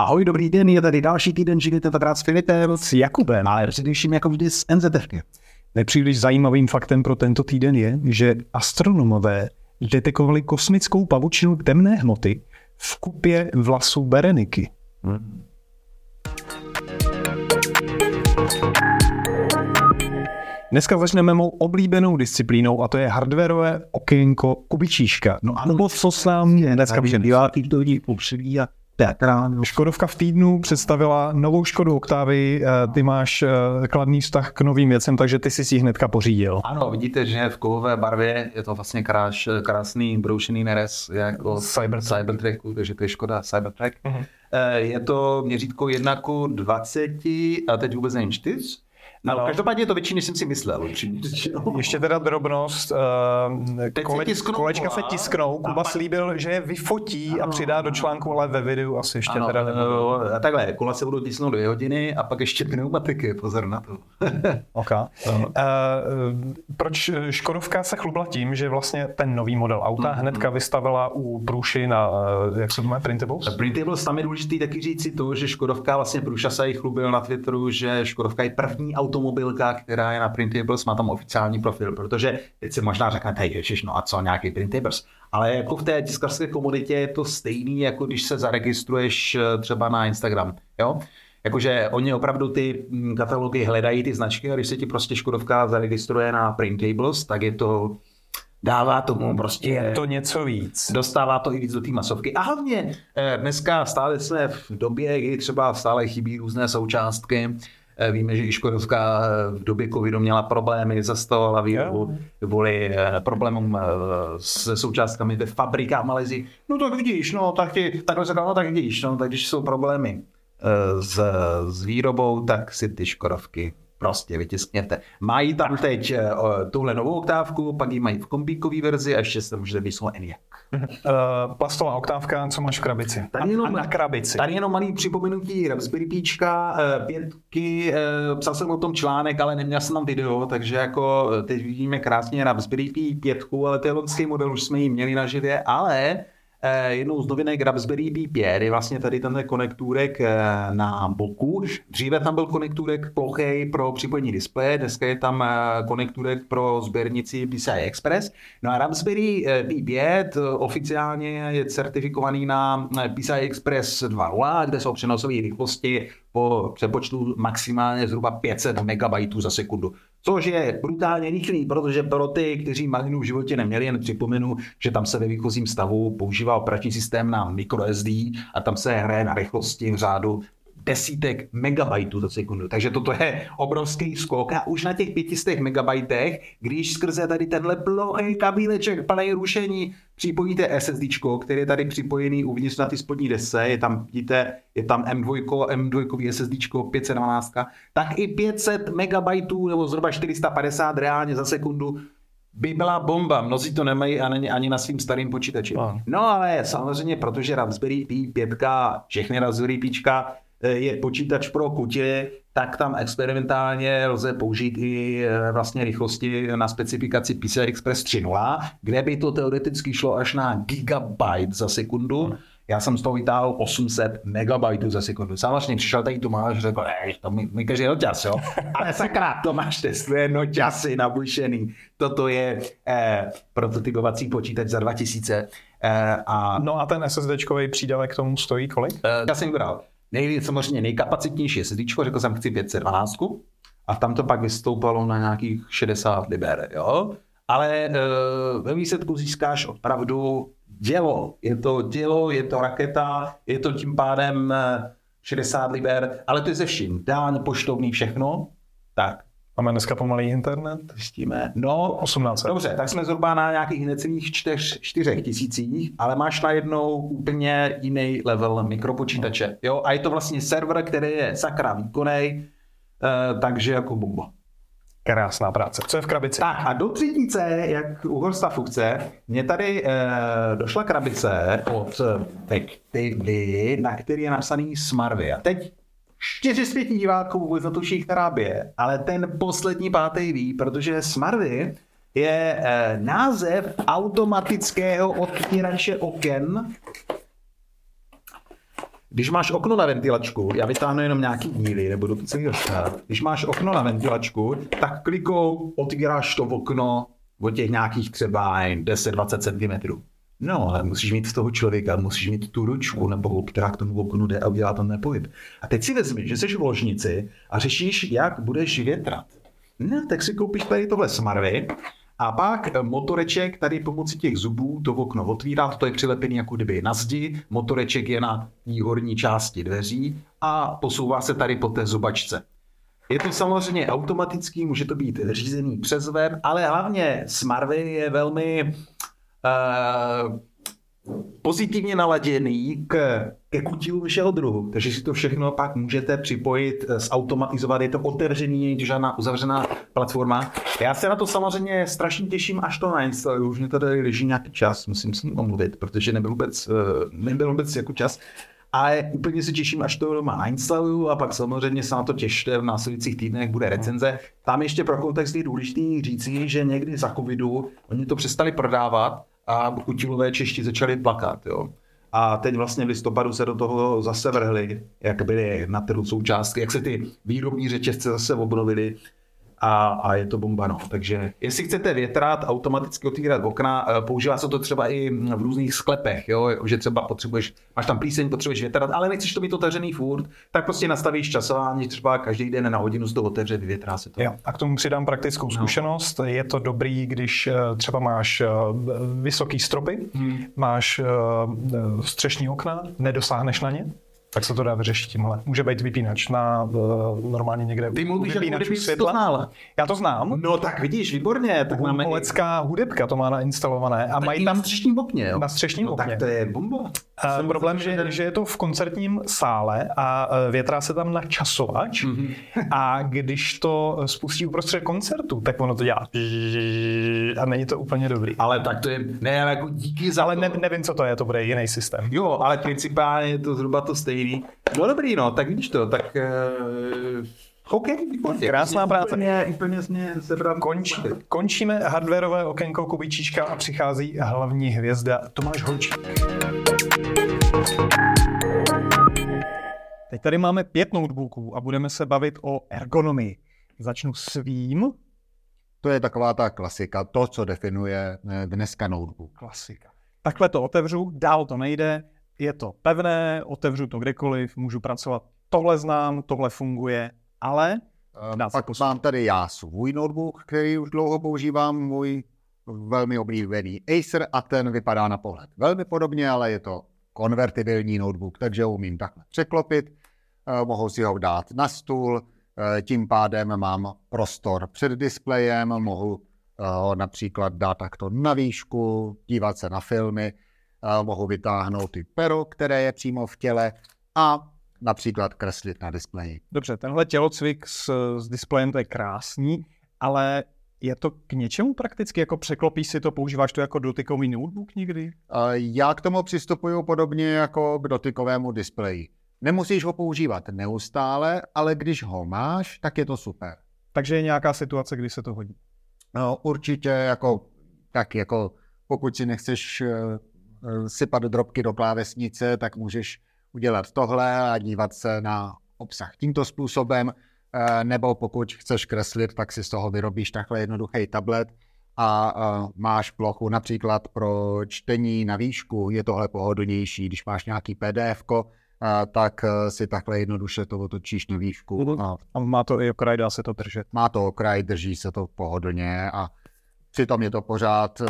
Ahoj, dobrý den, je tady další týden, žijete tentokrát s Printables s Jakubem, ale především jako vždy z NZF. Nepříliš zajímavým faktem pro tento týden je, že astronomové detekovali kosmickou pavučinu temné hmoty v kupě vlasů Bereniky. Dneska začneme mou oblíbenou disciplínou a to je hardwarové okénko kubičíška. No ano, co s námi dneska přijde. Škodovka v týdnu představila novou Škodu Octavii, ty máš kladný vztah k novým věcem, takže ty jsi ji hnedka pořídil. Ano, vidíte, že v kovové barvě je to vlastně krásný broušený nerez jako Cybertrucku, takže to je Škoda Cybertruck. Uh-huh. Je to měřítko 1:20 a teď vůbec nevím 4. No, každopádně je to větší, než jsem si myslel. Ještě teda drobnost. Kolečka se tisknou. Kuba slíbil, že je vyfotí a přidá do článku, ale ve videu asi ještě teda nebude. Takhle, kola se budou tisknout 2 hodiny a pak ještě pneumatiky, pozor na to. Okay. Proč Škodovka se chlubila tím, že vlastně ten nový model auta hnedka vystavila u Průši na, jak se to jmenuje, Printables? Printables, tam je důležitý taky říci to, že Škodovka, vlastně Průša se jí chlubil na Twitteru, že Škodovka je první automobilka, která je na Printables, má tam oficiální profil, protože teď se možná řeknete, ježiš, no a co, nějaký Printables. Ale jako v té tiskařské komoditě je to stejný, jako když se zaregistruješ třeba na Instagram, jo? Jakože oni opravdu ty katalogy hledají ty značky a když se ti prostě Škodovka zaregistruje na Printables, tak je to, dává tomu prostě... Je to něco víc. Dostává to i víc do té masovky. A hlavně dneska stále jsme v době, kdy třeba stále chybí různé součástky. Víme, že i Škodovka v době covidu měla problémy, zastavovala výrobu, byly problémům se součástkami ve fabrikách Malezii. No tak vidíš, no tak ti, takhle se dalo, tak vidíš, no tak když jsou problémy s výrobou, tak si ty Škodovky prostě vytiskněte. Mají tam teď tuhle novou oktávku, pak ji mají v kombíkové verzi a ještě se můžete vyslovat ENIAC. Plastová oktávka, co máš v krabici? Tady jenom, na krabici. Tady jenom malý připomenutí Raspberry Píčka, 5, psal jsem o tom článek, ale neměl jsem tam video, takže jako teď vidíme krásně Raspberry Pi 5, ale to je loňský model, už jsme ji měli naživě, ale jednou z novinek Raspberry Pi 5 je vlastně tady tenhle konektůrek na boku. Dříve tam byl konektůrek plochý pro připojení displeje, dneska je tam konektůrek pro sběrnici PCI Express. No a Raspberry Pi 5 oficiálně je certifikovaný na PCI Express 2.0, kde jsou přenosové rychlosti po přepočtu maximálně zhruba 500 MB za sekundu. Což je brutálně rychlý, protože pro ty, kteří Magnum v životě neměli, jen připomenu, že tam se ve výchozím stavu používá operační systém na microSD a tam se hraje na rychlosti v řádu desítek megabajtů za sekundu. Takže toto je obrovský skok a už na těch 500 megabajtech, když skrze tady tenhle plochý kabíleček plný rušení připojíte SSDčko, který je tady připojený uvnitř na ty spodní desce, je tam M2 SSDčko 512, tak i 500 megabajtů nebo zhruba 450 reálně za sekundu by byla bomba, mnozí to nemají ani na svým starým počítači. No ale samozřejmě, protože Raspberry Pi 5, všechny Raspberry Pička je počítač pro kutě, tak tam experimentálně lze použít i vlastně rychlosti na specifikaci PCI Express 3.0, kde by to teoreticky šlo až na gigabyte za sekundu. Já jsem z toho vytáhl 800 megabajtů za sekundu. Samozřejmě přišel tady Tomáš a řekl, to mi každý noťas, jo? Ale sakra, Tomáš testuje noťasy nabušený. Toto je prototypovací počítač za 2000. No a ten SSDčkový přídavek tomu stojí kolik? Já jsem vybral samozřejmě nejkapacitnější SSDčko, řekl jsem, chci 512 a tam to pak vystoupalo na nějakých 60 liber, jo? Ale ve výsledku získáš opravdu dělo, je to raketa, je to tím pádem 60 liber, ale to je ze vším, dáň, poštovný, všechno, tak. Máme dneska pomalý internet? Zjistíme. No, 18. Dobře, tak jsme zhruba na nějakých necelých 4 tisících, ale máš najednou úplně jiný level mikropočítače. Jo? A je to vlastně server, který je sakra výkonný, takže jako bomba. Krásná práce. Co je v krabici? Tak a do třídnice, jak u Horsta Fuchse, mě tady došla krabice od Vektivy, na který je napsaný Smarwi. A teď 4 z 5 diváků vůbec netuší, která je, ale ten poslední pátý ví, protože Smarwi je název automatického otvírače oken Když máš okno na ventilačku, já vytáhnu jenom nějaký díly, nebudu to celý rozkládat. Když máš okno na ventilačku, tak klikou otvíráš to okno od těch nějakých třeba 10-20 cm. No, ale musíš mít toho člověka, musíš mít tu ručku nebo která k tomu oknu jde a udělá ten pohyb. A teď si vezmi, že jsi v ložnici a řešíš, jak budeš větrat. No, tak si koupíš tady tohle Smarwi a pak motoreček tady pomocí těch zubů to okno otvírá, to je přilepený jako kdyby na zdi, motoreček je na té horní části dveří a posouvá se tady po té zubačce. Je to samozřejmě automatický, může to být řízený přes web, ale hlavně Smarwi je velmi pozitivně naladěný ke kutilům všeho druhu, takže si to všechno pak můžete připojit, zautomatizovat, je to otevřený, není to žádná uzavřená platforma. Já se na to samozřejmě strašně těším, až to nainstaluju, už mě tady leží nějaký čas, musím se omluvit, protože nebyl vůbec jako čas, ale úplně se těším, až to doma nainstaluju a pak samozřejmě se na to těšte, v následujících týdnech bude recenze. Tam ještě pro kontext je důležitý říci, že někdy za covidu oni to přestali prodávat a kutilové Češi začali plakat, jo. A teď vlastně v listopadu se do toho zase vrhli, jak byly na trhu součástky, jak se ty výrobní řetězce zase obnovily a je to bomba, no. Takže jestli chcete větrat, automaticky otvírat okna, používá se to třeba i v různých sklepech, jo, že třeba potřebuješ, máš tam plíseň, potřebuješ větrat, ale nechceš to být otevřený furt, tak prostě nastavíš časování, třeba každý den na hodinu se to otevře, vyvětrá se to. Jo, a k tomu přidám praktickou zkušenost, je to dobrý, když třeba máš vysoký stropy, máš střešní okna, nedosáhneš na ně, tak se to dá vyřešit tímhle. Může být vypínač na normálně někde. Ty mluvíš, že bude být světla. Já to znám. No tak vidíš, výborně. Tak máme OLEDská hudebka to má nainstalované. A mají tam na střešním okně. Jo? Na střešním okně. Tak to je bomba. Problém, že je to v koncertním sále a větrá se tam na časovač a když to spustí uprostřed koncertu, tak ono to dělá a není to úplně dobrý. Ale tak to je, ne, jako díky za ale to. Ale nevím, co to je, to bude jiný systém. Jo, ale principálně je to zhruba to stejný. No dobrý, no, tak vidíš to, tak OK, krásná práce. Končíme hardwareové okénko Kubíčička a přichází hlavní hvězda Tomáš Holčík. Teď tady máme 5 notebooků a budeme se bavit o ergonomii. Začnu svým. To je taková ta klasika, to, co definuje dneska notebook. Klasika. Takhle to otevřu, dál to nejde, je to pevné, otevřu to kdekoliv, můžu pracovat. Tohle znám, tohle funguje, ale pak mám tady já svůj notebook, který už dlouho používám, můj velmi oblíbený Acer a ten vypadá na pohled velmi podobně, ale je to konvertibilní notebook, takže umím takhle překlopit, mohu si ho dát na stůl, tím pádem mám prostor před displejem, mohu ho například dát takto na výšku, dívat se na filmy, mohu vytáhnout i pero, které je přímo v těle a například kreslit na displeji. Dobře, tenhle tělocvik s displejem to je krásný, ale je to k něčemu prakticky? Jako překlopíš si to, používáš to jako dotykový notebook nikdy? Já k tomu přistupuju podobně jako k dotykovému displeji. Nemusíš ho používat neustále, ale když ho máš, tak je to super. Takže je nějaká situace, kdy se to hodí? No, určitě, jako pokud si nechceš sypat drobky do klávesnice, tak můžeš udělat tohle a dívat se na obsah tímto způsobem, nebo pokud chceš kreslit, tak si z toho vyrobíš takhle jednoduchý tablet a máš plochu například pro čtení na výšku, je tohle pohodlnější, když máš nějaký PDF-ko, tak si takhle jednoduše to otočíš na výšku. A má to i okraj, dá se to držet? Má to okraj, drží se to pohodlně a přitom je to pořád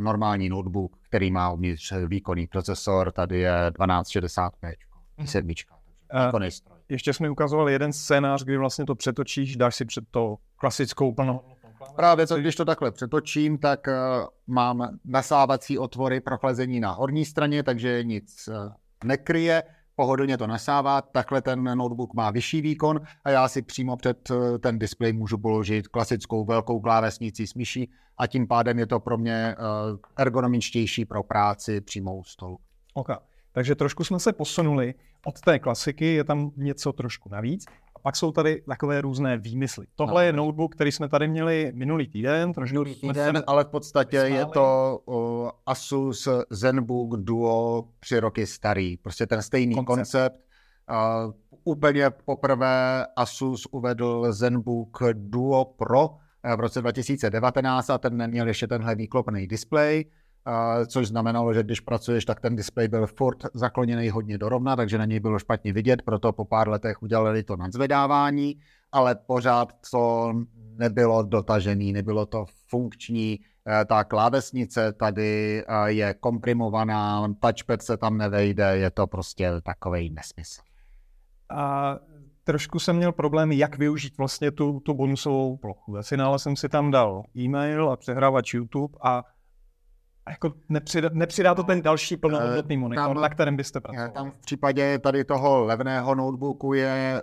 normální notebook, který má uvnitř výkonný procesor, tady je 1260p, sedmička, výkonný stroj. Ještě jsi mi ukazoval jeden scénář, kdy vlastně to přetočíš, dáš si před to klasickou plnou. Právě co, když to takhle přetočím, tak mám nasávací otvory pro chlazení na horní straně, takže nic nekryje, pohodlně to nasává, takhle ten notebook má vyšší výkon a já si přímo před ten displej můžu položit klasickou velkou klávesnici s myší a tím pádem je to pro mě ergonomičtější pro práci přímo u stolu. Okay. Takže trošku jsme se posunuli od té klasiky, je tam něco trošku navíc. pak jsou tady takové různé výmysly. Tohle je notebook, který jsme tady měli minulý týden. Ale v podstatě je to Asus Zenbook Duo 3 roky starý. Prostě ten stejný koncept. Úplně poprvé Asus uvedl Zenbook Duo Pro v roce 2019 a ten neměl ještě tenhle výklopný displej, což znamenalo, že když pracuješ, tak ten displej byl furt zakloněný hodně dorovna, takže na něj bylo špatně vidět, proto po pár letech udělali to nadzvedávání, ale pořád to nebylo dotažený, nebylo to funkční. Ta klávesnice tady je komprimovaná, touchpad se tam nevejde, je to prostě takovej nesmysl. A trošku jsem měl problém, jak využít vlastně tu bonusovou plochu. Ve finále jsem si tam dal e-mail a přehrávač YouTube a jako nepřidá to ten další plnohodnotný monitor, na kterém byste pracovali. Tam v případě tady toho levného notebooku je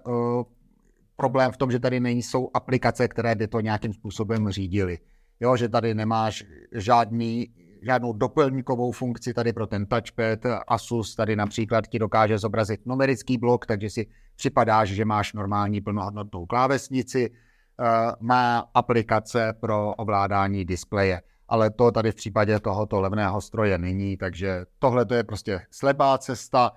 problém v tom, že tady nejsou aplikace, které by to nějakým způsobem řídily. Jo, že tady nemáš žádnou doplňkovou funkci tady pro ten touchpad. Asus tady například ti dokáže zobrazit numerický blok, takže si připadáš, že máš normální plnohodnotnou klávesnici. Má aplikace pro ovládání displeje, ale to tady v případě tohoto levného stroje není, takže tohle to je prostě slepá cesta.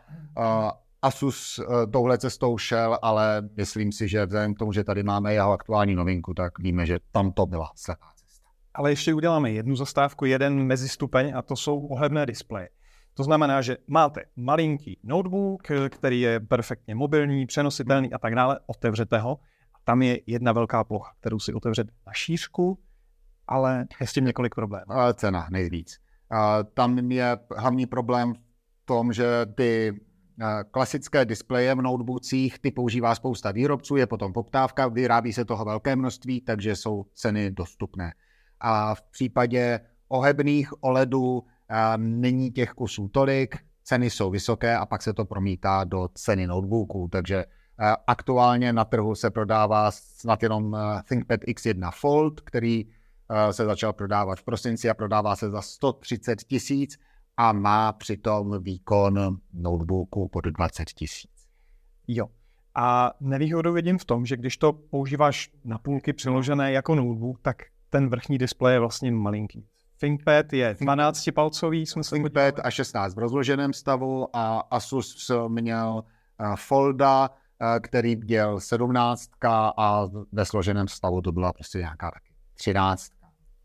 Asus touhle cestou šel, ale myslím si, že vzhledem k tomu, že tady máme jeho aktuální novinku, tak víme, že tam to byla slepá. Ale ještě uděláme jednu zastávku, jeden mezistupeň a to jsou ohebné displeje. To znamená, že máte malinký notebook, který je perfektně mobilní, přenositelný a tak dále, otevřete ho a tam je jedna velká plocha, kterou si otevřete na šířku, ale je s tím několik problémů. Cena nejvíc. Tam je hlavní problém v tom, že ty klasické displeje v notebookcích, ty používá spousta výrobců, je potom poptávka, vyrábí se toho velké množství, takže jsou ceny dostupné. A v případě ohebných OLEDů není těch kusů tolik, ceny jsou vysoké a pak se to promítá do ceny notebooků. Takže aktuálně na trhu se prodává snad jenom ThinkPad X1 Fold, který se začal prodávat v prosinci a prodává se za 130 000 a má přitom výkon notebooku pod 20 000. Jo. A nevýhodu vidím v tom, že když to používáš na půlky přiložené jako notebook, tak ten vrchní displej je vlastně malinký. ThinkPad je 12-palcový. ThinkPad a 16 v rozloženém stavu a Asus měl Folda, který měl 17 a ve složeném stavu to byla prostě nějaká 13.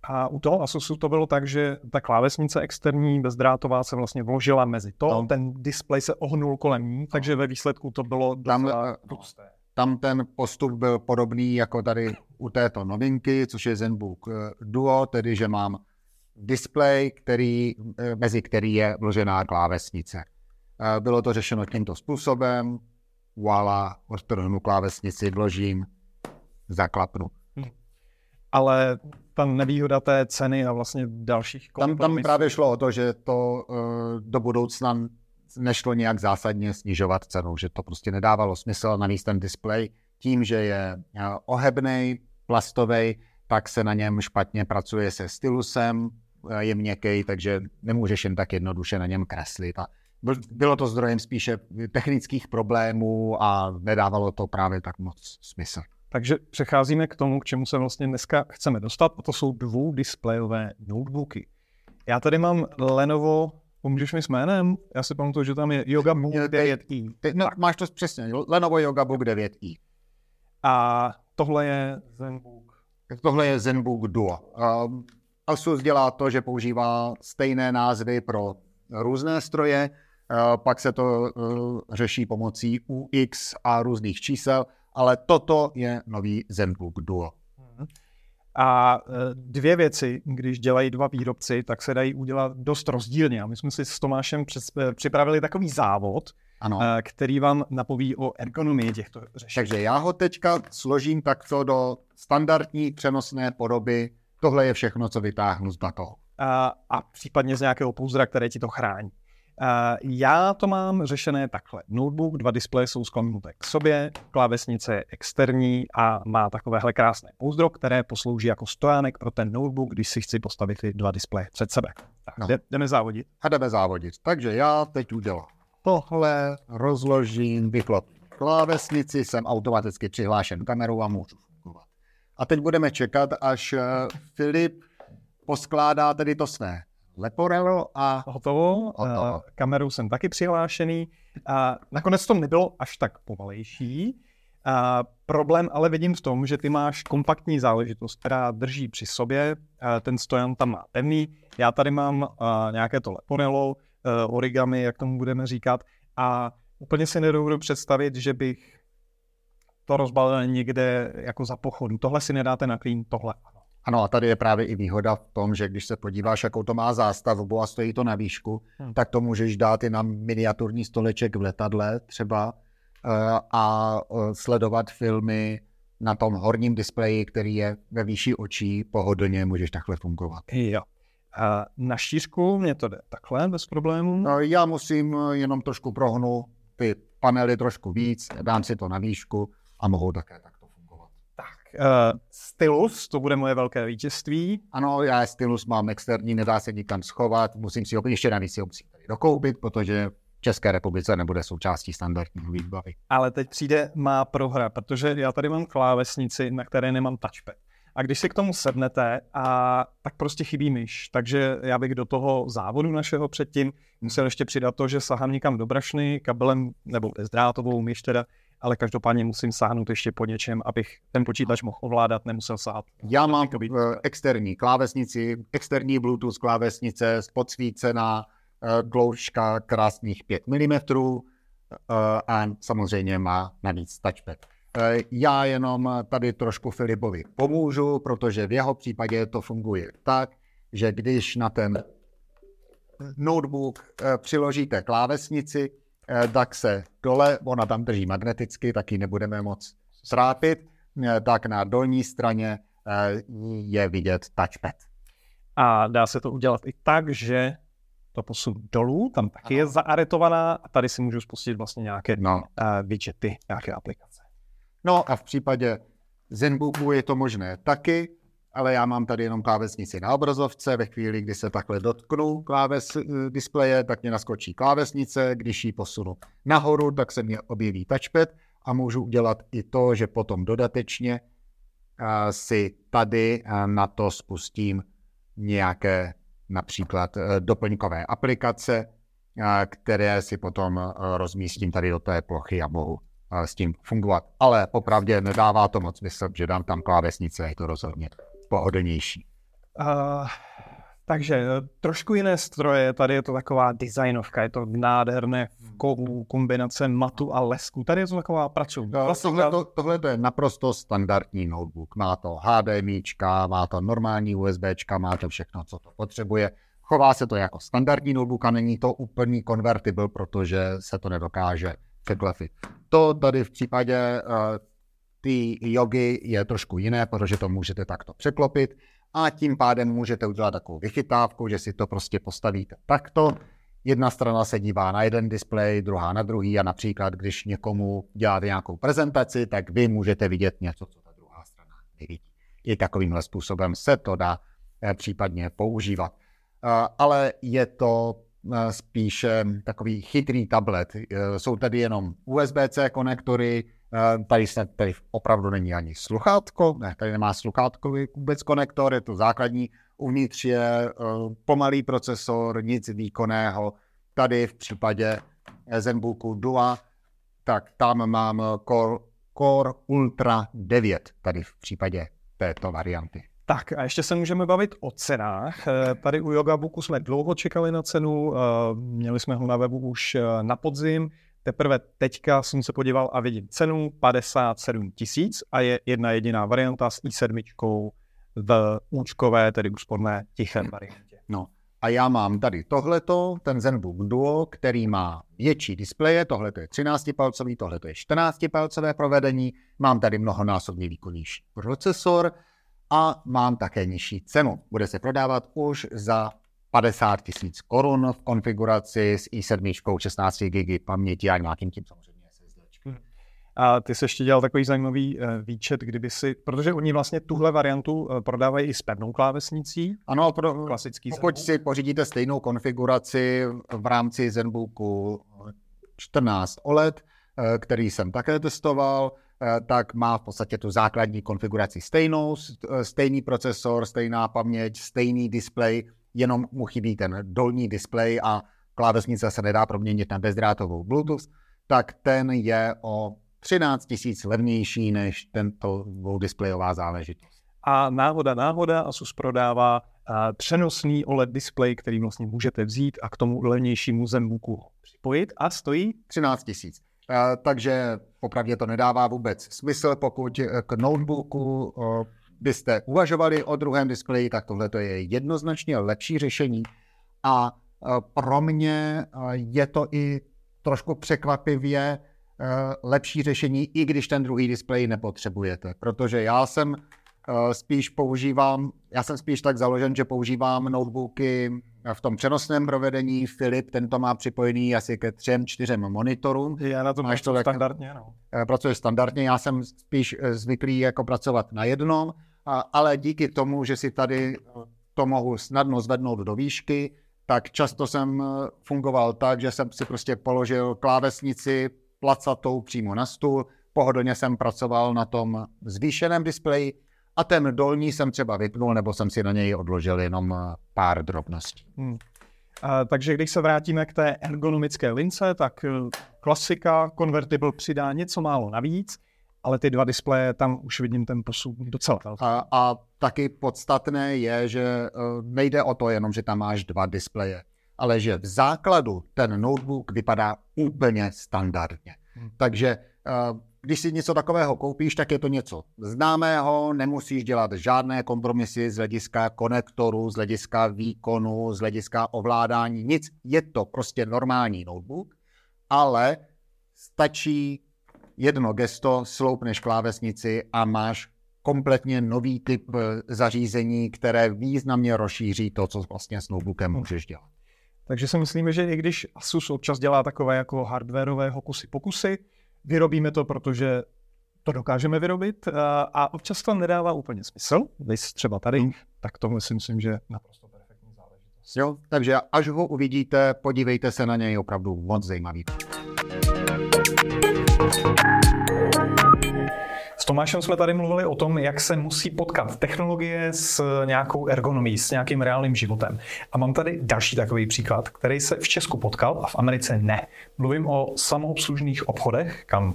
A u toho Asusu to bylo tak, že ta klávesnice externí bezdrátová se vlastně vložila mezi to. No. Ten displej se ohnul kolem ní, takže ve výsledku to bylo docela prosté. Tam ten postup byl podobný jako tady u této novinky, což je Zenbook Duo, tedy že mám displej, mezi který je vložená klávesnice. Bylo to řešeno tímto způsobem. Voilà, odtrhnu klávesnici, vložím, zaklapnu. Ale ta nevýhoda té ceny a vlastně dalších kompromisů. Tam právě šlo o to, že to do budoucna nešlo nějak zásadně snižovat cenu, že to prostě nedávalo smysl. Navíc ten displej tím, že je ohebnej, plastovej, tak se na něm špatně pracuje se stylusem, je měkký, takže nemůžeš jen tak jednoduše na něm kreslit. A bylo to zdrojem spíše technických problémů a nedávalo to právě tak moc smysl. Takže přecházíme k tomu, k čemu se vlastně dneska chceme dostat, a to jsou dvoudisplayové notebooky. Já tady mám Lenovo. Pomůžeš mi s jménem? Já si pamatuju, že tam je Yoga Book 9i. Máš to přesně, Lenovo Yoga Book 9i. A tohle je Zenbook? Tohle je Zenbook Duo. Asus dělá to, že používá stejné názvy pro různé stroje, pak se to řeší pomocí UX a různých čísel, ale toto je nový Zenbook Duo. A dvě věci, když dělají dva výrobci, tak se dají udělat dost rozdílně. A my jsme si s Tomášem připravili takový závod, ano, který vám napoví o ergonomii těchto řešení. Takže já ho teďka složím takto do standardní přenosné podoby. Tohle je všechno, co vytáhnu z batohu. A případně z nějakého pouzdra, které ti to chrání. Já to mám řešené takhle. Notebook, dva displeje jsou sklonuté k sobě, klávesnice je externí a má takovéhle krásné pouzdro, které poslouží jako stojánek pro ten notebook, když si chci postavit ty dva displeje před sebe. Tak, no. Jdeme závodit. Jdeme závodit. Takže já teď udělám tohle, rozložím, vyklopím klávesnici jsem automaticky přihlášen kamerou a můžu fungovat. A teď budeme čekat, až Filip poskládá tedy to své leporelo a hotovo. Kamerou jsem taky přihlášený. Nakonec to nebylo až tak pomalejší. Problém ale vidím v tom, že ty máš kompaktní záležitost, která drží při sobě, ten stojan tam má pevný, já tady mám nějaké to leporelo, origami, jak tomu budeme říkat, a úplně si nedovedu představit, že bych to rozbalil někde jako za pochodu. Tohle si nedáte na klín, tohle. Ano, a tady je právě i výhoda v tom, že když se podíváš, jakou to má zástavbu a stojí to na výšku, tak to můžeš dát i na miniaturní stoleček v letadle třeba, a sledovat filmy na tom horním displeji, který je ve výši očí, pohodlně můžeš takhle fungovat. Jo. A na šířku mě to jde takhle bez problémů? Já musím jenom trošku prohnout ty panely trošku víc, dám si to na výšku a mohu také takto fungovat. Tak, stylus, to bude moje velké vítězství. Ano, já stylus mám externí, nedá se nikam schovat, musím si ho ještě navíc tady dokoupit, protože České republice nebude součástí standardního výbavy. Ale teď přijde má prohra, protože já tady mám klávesnici, na které nemám touchpad. A když si k tomu sednete, tak prostě chybí myš. Takže já bych do toho závodu našeho předtím musel ještě přidat to, že sahám někam do brašny, kabelem nebo bezdrátovou myš teda, ale každopádně musím sáhnout ještě po něčem, abych ten počítač mohl ovládat, nemusel sahat. Já mám externí klávesnici, externí Bluetooth klávesnice, podsvícená, dloužka krásných 5 mm a samozřejmě má navíc touchpad. Já jenom tady trošku Filipovi pomůžu, protože v jeho případě to funguje tak, že když na ten notebook přiložíte klávesnici, tak se dole, ona tam drží magneticky, tak ji nebudeme moc trápit, tak na dolní straně je vidět touchpad. A dá se to udělat i tak, že to posun dolů, tam taky je zaaretovaná a tady si můžu spustit vlastně nějaké widgety, nějaké aplikace. No a v případě Zenbooku je to možné taky, ale já mám tady jenom klávesnici na obrazovce, ve chvíli, kdy se takhle dotknu displeje, tak mě naskočí klávesnice, když ji posunu nahoru, tak se mě objeví touchpad a můžu udělat i to, že potom dodatečně si tady na to spustím nějaké například doplňkové aplikace, které si potom rozmístím tady do té plochy a mohu s tím fungovat. Ale popravdě nedává to moc smysl, že dám tam klávesnice, je to rozhodně pohodlnější. Takže trošku jiné stroje, tady je to taková designovka, je to nádherné v kovu, kombinace matu a lesku, tady je to taková pracovní. Tohle je naprosto standardní notebook, má to HDMIčka, má to normální USBčka, má to všechno, co to potřebuje. Chová se to jako standardní notebook a není to úplný convertible, protože se to nedokáže překlefit. To tady v případě ty jogy je trošku jiné, protože to můžete takto překlopit. A tím pádem můžete udělat takovou vychytávku, že si to prostě postavíte takto. Jedna strana se dívá na jeden displej, druhá na druhý a například, když někomu děláte nějakou prezentaci, tak vy můžete vidět něco, co ta druhá strana nevidí. I takovýmhle způsobem se to dá případně používat. Ale je to spíše takový chytrý tablet. Jsou tady jenom USB-C konektory, Tady opravdu není ani sluchátko, ne, tady nemá sluchátkový vůbec konektor, je to základní, uvnitř je pomalý procesor, nic výkonného. Tady v případě Zenbooku Duo, tak tam mám Core Ultra 9, tady v případě této varianty. Tak a ještě se můžeme bavit o cenách. Tady u Yoga Booku jsme dlouho čekali na cenu, měli jsme ho na webu už na podzim. Teprve teďka jsem se podíval a vidím cenu 57 000 a je jedna jediná varianta s i7 v účkové, tedy úsporné, tiché variantě. No a já mám tady tohleto, ten Zenbook Duo, který má větší displeje, tohle je 13-palcový, tohle je 14-palcové provedení, mám tady mnohonásobně výkonnější procesor a mám také nižší cenu. Bude se prodávat už za 50 000 korun v konfiguraci s i7, 16 GB paměti a nějakým tím samozřejmě SSDčkem. A ty jsi ještě dělal takový zajímavý výčet, protože oni vlastně tuhle variantu prodávají i s pevnou klávesnicí. Ano, klasický Zenbook. Pokud si pořídíte stejnou konfiguraci v rámci Zenbooku 14 OLED, který jsem také testoval, tak má v podstatě tu základní konfiguraci stejnou, stejný procesor, stejná paměť, stejný displej, jenom mu chybí ten dolní displej a klávesnice se nedá proměnit na bezdrátovou Bluetooth, tak ten je o 13 000 levnější než tento dvoudispleová záležitost. A náhoda, Asus prodává přenosný OLED displej, který vlastně můžete vzít a k tomu levnějšímu Zenbooku připojit a stojí 13 000. Takže popravdě to nedává vůbec smysl, pokud k notebooku byste uvažovali o druhém displeji, tak tohle je jednoznačně lepší řešení a pro mě je to i trošku překvapivě lepší řešení, i když ten druhý displej nepotřebujete, protože já jsem spíš tak založen, že používám notebooky v tom přenosném provedení. Filip, ten to má připojený asi ke 3-4 monitorům. Já na to pracuji standardně, no. Pracuješ standardně, já jsem spíš zvyklý jako pracovat na jednom, ale díky tomu, že si tady to mohu snadno zvednout do výšky, tak často jsem fungoval tak, že jsem si prostě položil klávesnici placatou přímo na stůl, pohodlně jsem pracoval na tom zvýšeném displeji a ten dolní jsem třeba vypnul nebo jsem si na něj odložil jenom pár drobností. Takže když se vrátíme k té ergonomické lince, tak klasika, Convertible přidá něco málo navíc, ale ty dva displeje, tam už vidím ten posun docela. A taky podstatné je, že nejde o to jenom, že tam máš dva displeje, ale že v základu ten notebook vypadá úplně standardně. Takže když si něco takového koupíš, tak je to něco známého, nemusíš dělat žádné kompromisy z hlediska konektoru, z hlediska výkonu, z hlediska ovládání, nic. Je to prostě normální notebook, ale stačí jedno gesto, sloupneš klávesnici a máš kompletně nový typ zařízení, které významně rozšíří to, co vlastně s notebookem můžeš dělat. Takže si myslíme, že i když Asus občas dělá takové jako hardwareové hokusy-pokusy, vyrobíme to, protože to dokážeme vyrobit a občas to nedává úplně smysl, když třeba tady, tak tohle si myslím, že naprosto perfektní záležitost. Jo, takže až ho uvidíte, podívejte se na něj, opravdu moc zajímavý. S Tomášem jsme tady mluvili o tom, jak se musí potkat technologie s nějakou ergonomií, s nějakým reálným životem. A mám tady další takový příklad, který se v Česku potkal a v Americe ne. Mluvím o samoobslužných obchodech, kam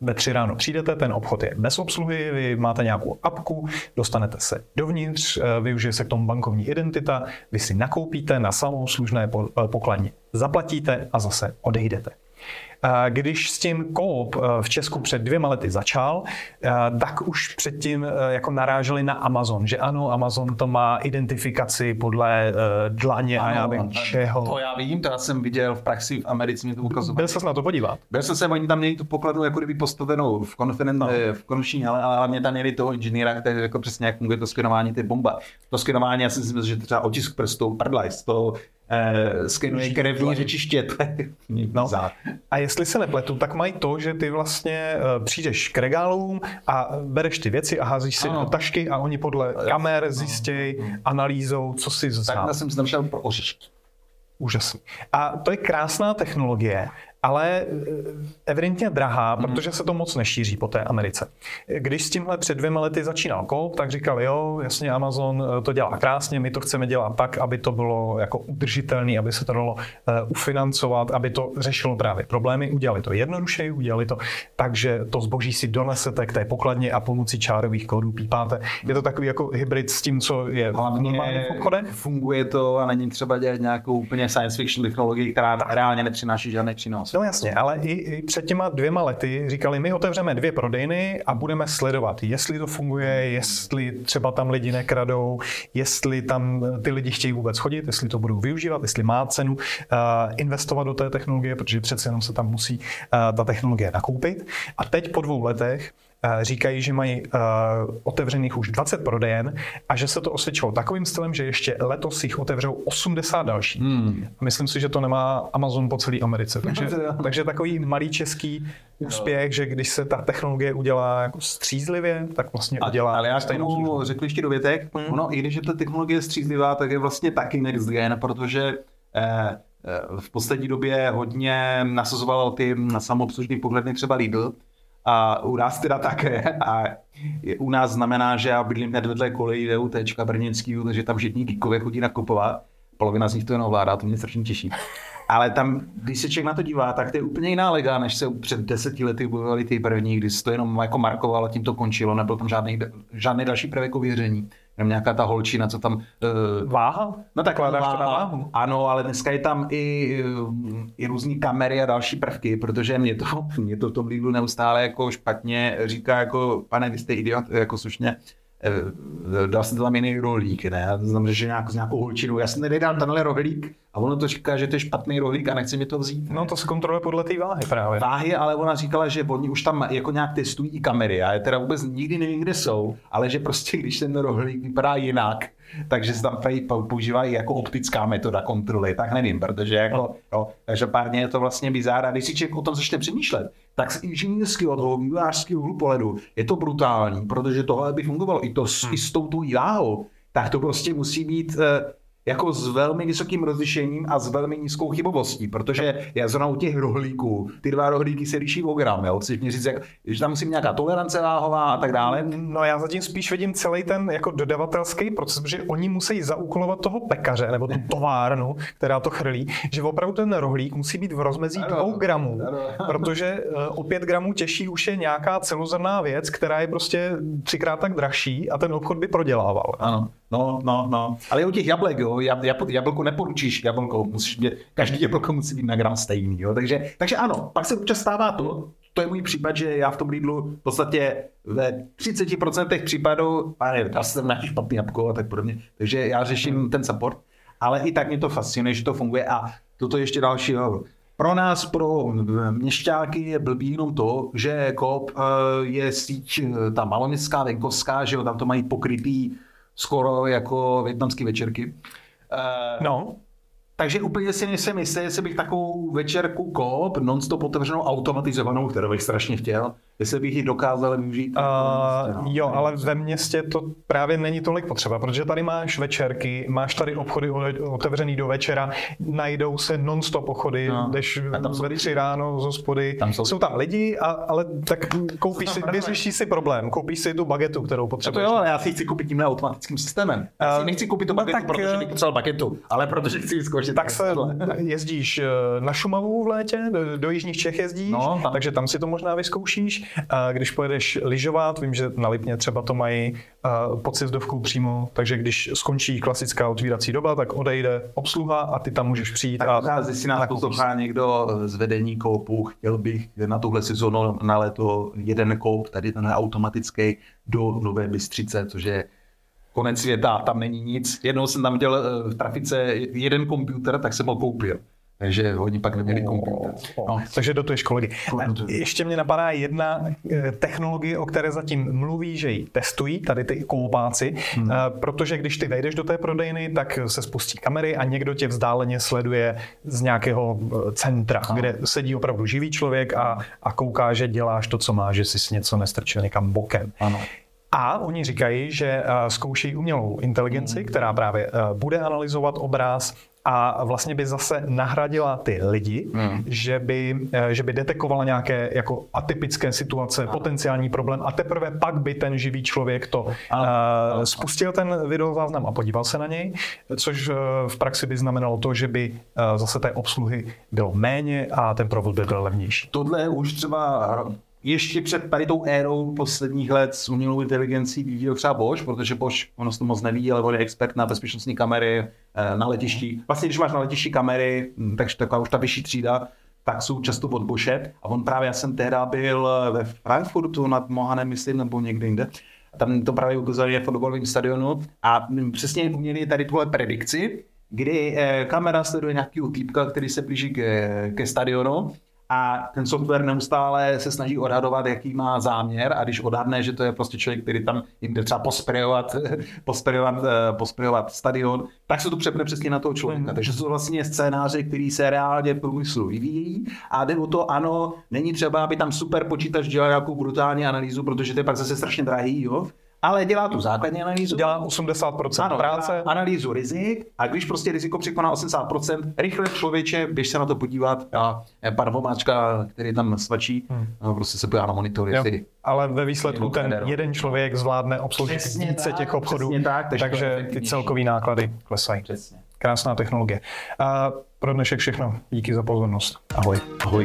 ve 3 ráno přijdete, ten obchod je bez obsluhy, vy máte nějakou apku, dostanete se dovnitř, využije se k tomu bankovní identita, vy si nakoupíte na samoobslužné pokladně, zaplatíte a zase odejdete. Když s tím Coop v Česku před 2 lety začal, tak už předtím jako naráželi na Amazon, že ano, Amazon to má identifikaci podle dlaně ano, a já vím čeho. To já vím, to já jsem viděl v praxi v Americe, mě to ukazovalo. Byl jsem na to podívat. Byl jsem, oni tam měli tu pokladnu jako kdyby postavenou v konečný, ale mě tam měli toho inženýra, který jako přesně jak funguje to skenování, ty bomba. To skenování, já jsem si myslel, že třeba otisk prstů, prdlajs, to skenuje krevní řečiště. No. A jestli se nepletu, tak mají to, že ty vlastně přijdeš k regálům a bereš ty věci a házíš si do tašky a oni podle kamer zjistějí analýzou, co si vzal. Takhle jsem si tam šel pro oříšky. Úžasný. A to je krásná technologie, ale evidentně drahá, protože se to moc nešíří po té Americe. Když s tímhle před 2 lety začínal Coop, tak říkal, jo, jasně, Amazon to dělá krásně, my to chceme dělat tak, aby to bylo jako udržitelné, aby se to dalo ufinancovat, aby to řešilo právě problémy, udělali to jednodušeji, udělali to tak, že to zboží si donesete k té pokladně a pomocí čárových kódů pípáte. Je to takový jako hybrid s tím, co je normálně v obchodech. Funguje to a není třeba dělat nějakou úplně science fiction technologii, která reálně nepřináší žádné přínos. No jasně, ale i před těma 2 lety říkali, my otevřeme 2 prodejny a budeme sledovat, jestli to funguje, jestli třeba tam lidi nekradou, jestli tam ty lidi chtějí vůbec chodit, jestli to budou využívat, jestli má cenu investovat do té technologie, protože přece jenom se tam musí ta technologie nakoupit. A teď po 2 letech říkají, že mají otevřených už 20 prodejen a že se to osvědčilo takovým stylem, že ještě letos jich otevřou 80 další. Myslím si, že to nemá Amazon po celé Americe. Takže takový malý český úspěch, že když se ta technologie udělá jako střízlivě, tak vlastně udělá... Ale já stejnou řekl ještě dovětek, i když je ta technologie střízlivá, tak je vlastně taky next gen, protože v poslední době hodně nasazoval ty samoobslužné pokladny třeba Lidl a u nás teda také. A u nás znamená, že já bydlím hned vedle kolejí VUTčka brněnskýho, takže tam všichni geekové chodí nakupovat. Polovina z nich to jen ovládá, to mě strašně těší. Ale tam, když se člověk na to dívá, tak to je úplně jiná liga, než se před 10 lety objevovaly ty první, kdy se to jenom jako markovalo a tím to končilo, nebyl tam žádný další prvek ověření. Jenom nějaká ta holčina, co tam... Váha? No tak váha. Váhu. Ano, ale dneska je tam i různý kamery a další prvky, protože mě to v tom Lidlu neustále jako špatně říká, jako pane, vy jste idiot, jako slušně. Dal jsem tam jiný rohlík, ne? Já znamená, že nějakou holčinu, já jsem nedal tenhle rohlík a ono to říká, že to je špatný rohlík a nechce mi to vzít. Ne? No to se kontroluje podle té váhy právě. Váhy, ale ona říkala, že oni už tam jako nějak testují kamery a je teda vůbec nikdy nevím, kde jsou, ale že prostě když ten rohlík vypadá jinak, takže se tam používají jako optická metoda kontroly, tak nevím, protože jako, no, takže párně je to vlastně bizár a když si člověk o tom začne přemýšlet, tak z inženýrského, toho vývojářského úhlu pohledu je to brutální, protože tohle by fungovalo i s tou tvojí váhou, tak to prostě musí být jako s velmi vysokým rozlišením a s velmi nízkou chybovostí, protože já zrovna u těch rohlíků, ty dva rohlíky se liší o gram, jo? Chceš mě říct, že tam musím nějaká tolerance váhová a tak dále? No já zatím spíš vidím celý ten jako dodavatelský proces, protože oni musí zaúkolovat toho pekaře nebo tu továrnu, která to chrlí, že opravdu ten rohlík musí být v rozmezí 2 gramů, protože o 5 gramů těžší už je nějaká celozrnná věc, která je prostě 3x tak dražší a ten obchod by prodělával. Ano. No. Ale u těch jablek, jo, jablku neporučíš jablko, každý jablko musí být na gram stejný, jo, takže ano, pak se občas stává to je můj případ, že já v tom Lidlu v podstatě ve 30% případů, já jsem na špatný jablko a tak podobně, takže já řeším ten support, ale i tak mě to fascinuje, že to funguje a toto ještě další, jo. Pro nás, pro měšťáky je blbý jenom to, že Coop je síť ta maloměstská, venkovská, že jo, tam to mají pokrytý skoro jako vietnamský večerky. No. Takže úplně si nejsem jistý, jestli bych takovou večerku Coop non-stop otevřenou automatizovanou, kterou bych strašně chtěl, jestli bych ji dokázal využít. Jo, ale ve městě to právě není tolik potřeba, protože tady máš večerky, máš tady obchody otevřený do večera, najdou se non-stop ochody, jdeš ve 3 ráno z hospody, jsou tam lidi, ale tak koupíš si, vyřešíš si problém, koupíš si tu bagetu, kterou potřebuješ. To jo, ale já si chci koupit tímhle automatickým systémem. Já si nechci koupit tu bagetu, protože bych potřeboval bagetu, ale protože chci zkoušet. Tak se jezdíš na Šumavu v létě, do jižních Čech jezdíš, takže tam si to možná vyzkoušíš. Když pojedeš lyžovat, vím, že na Lipně třeba to mají pod sjezdovkou přímo, takže když skončí klasická otvírací doba, tak odejde obsluha a ty tam můžeš přijít. Tak jestli nás poslouchá někdo z vedení Coopu, chtěl bych na tuhle sezónu na léto jeden Coop, tady ten automatický do Nové Bystřice, což je konec světa, tam není nic. Jednou jsem tam dělal v trafice jeden počítač, tak jsem ho koupil. Takže oni pak neměli komputer. No. Takže dotuješ kolegy. Ještě mě napadá jedna technologie, o které zatím mluví, že ji testují, tady ty koupáci, protože když ty vejdeš do té prodejny, tak se spustí kamery a někdo tě vzdáleně sleduje z nějakého centra, kde sedí opravdu živý člověk a kouká, že děláš to, co máš, že jsi něco nestrčil někam bokem. Ano. A oni říkají, že zkouší umělou inteligenci, která právě bude analyzovat obraz, a vlastně by zase nahradila ty lidi, že by detekovala nějaké jako atypické situace, potenciální problém a teprve pak by ten živý člověk to spustil ten videozáznam a podíval se na něj, což v praxi by znamenalo to, že by zase té obsluhy bylo méně a ten provod by byl levnější. Tohle už třeba ještě před tady tou érou posledních let s umělou inteligencí vyvíjel třeba Bosch, protože Bosch, ono se to moc neví, ale on je expert na bezpečnostní kamery na letišti. Vlastně, když máš na letišti kamery, takže taková už ta vyšší třída, tak jsou často od Bosche. A on právě, já jsem tehda byl ve Frankfurtu nad Mohanem, myslím, nebo někde jinde. Tam to právě ukazali v fotbalovém stadionu. A přesně uměli tady tuhle predikci, kdy kamera sleduje nějakého týpka, který se blíží ke stadionu. A ten software neustále se snaží odhadovat, jaký má záměr a když odhadne, že to je prostě člověk, který tam jde třeba posprejovat stadion, tak se to přepne přesně na toho člověka. Takže jsou vlastně scénáře, který se reálně průmyslu vyvíjí a jde o to, ano, není třeba, aby tam super počítač dělal nějakou brutální analýzu, protože to je pak zase strašně drahý, jo? ale dělá tu základní analýzu. Dělá 80% ano, práce. Analýzu rizik a když prostě riziko překoná 80%, rychle člověče, běž se na to podívat a parvomáčka, který tam svačí, prostě se podívá na monitory. Jo, ale ve výsledku ten jeden člověk zvládne obsloužit více těch obchodů, takže ty celkový náklady klesají. Přesně. Krásná technologie. A pro dnešek všechno. Díky za pozornost. Ahoj. Ahoj.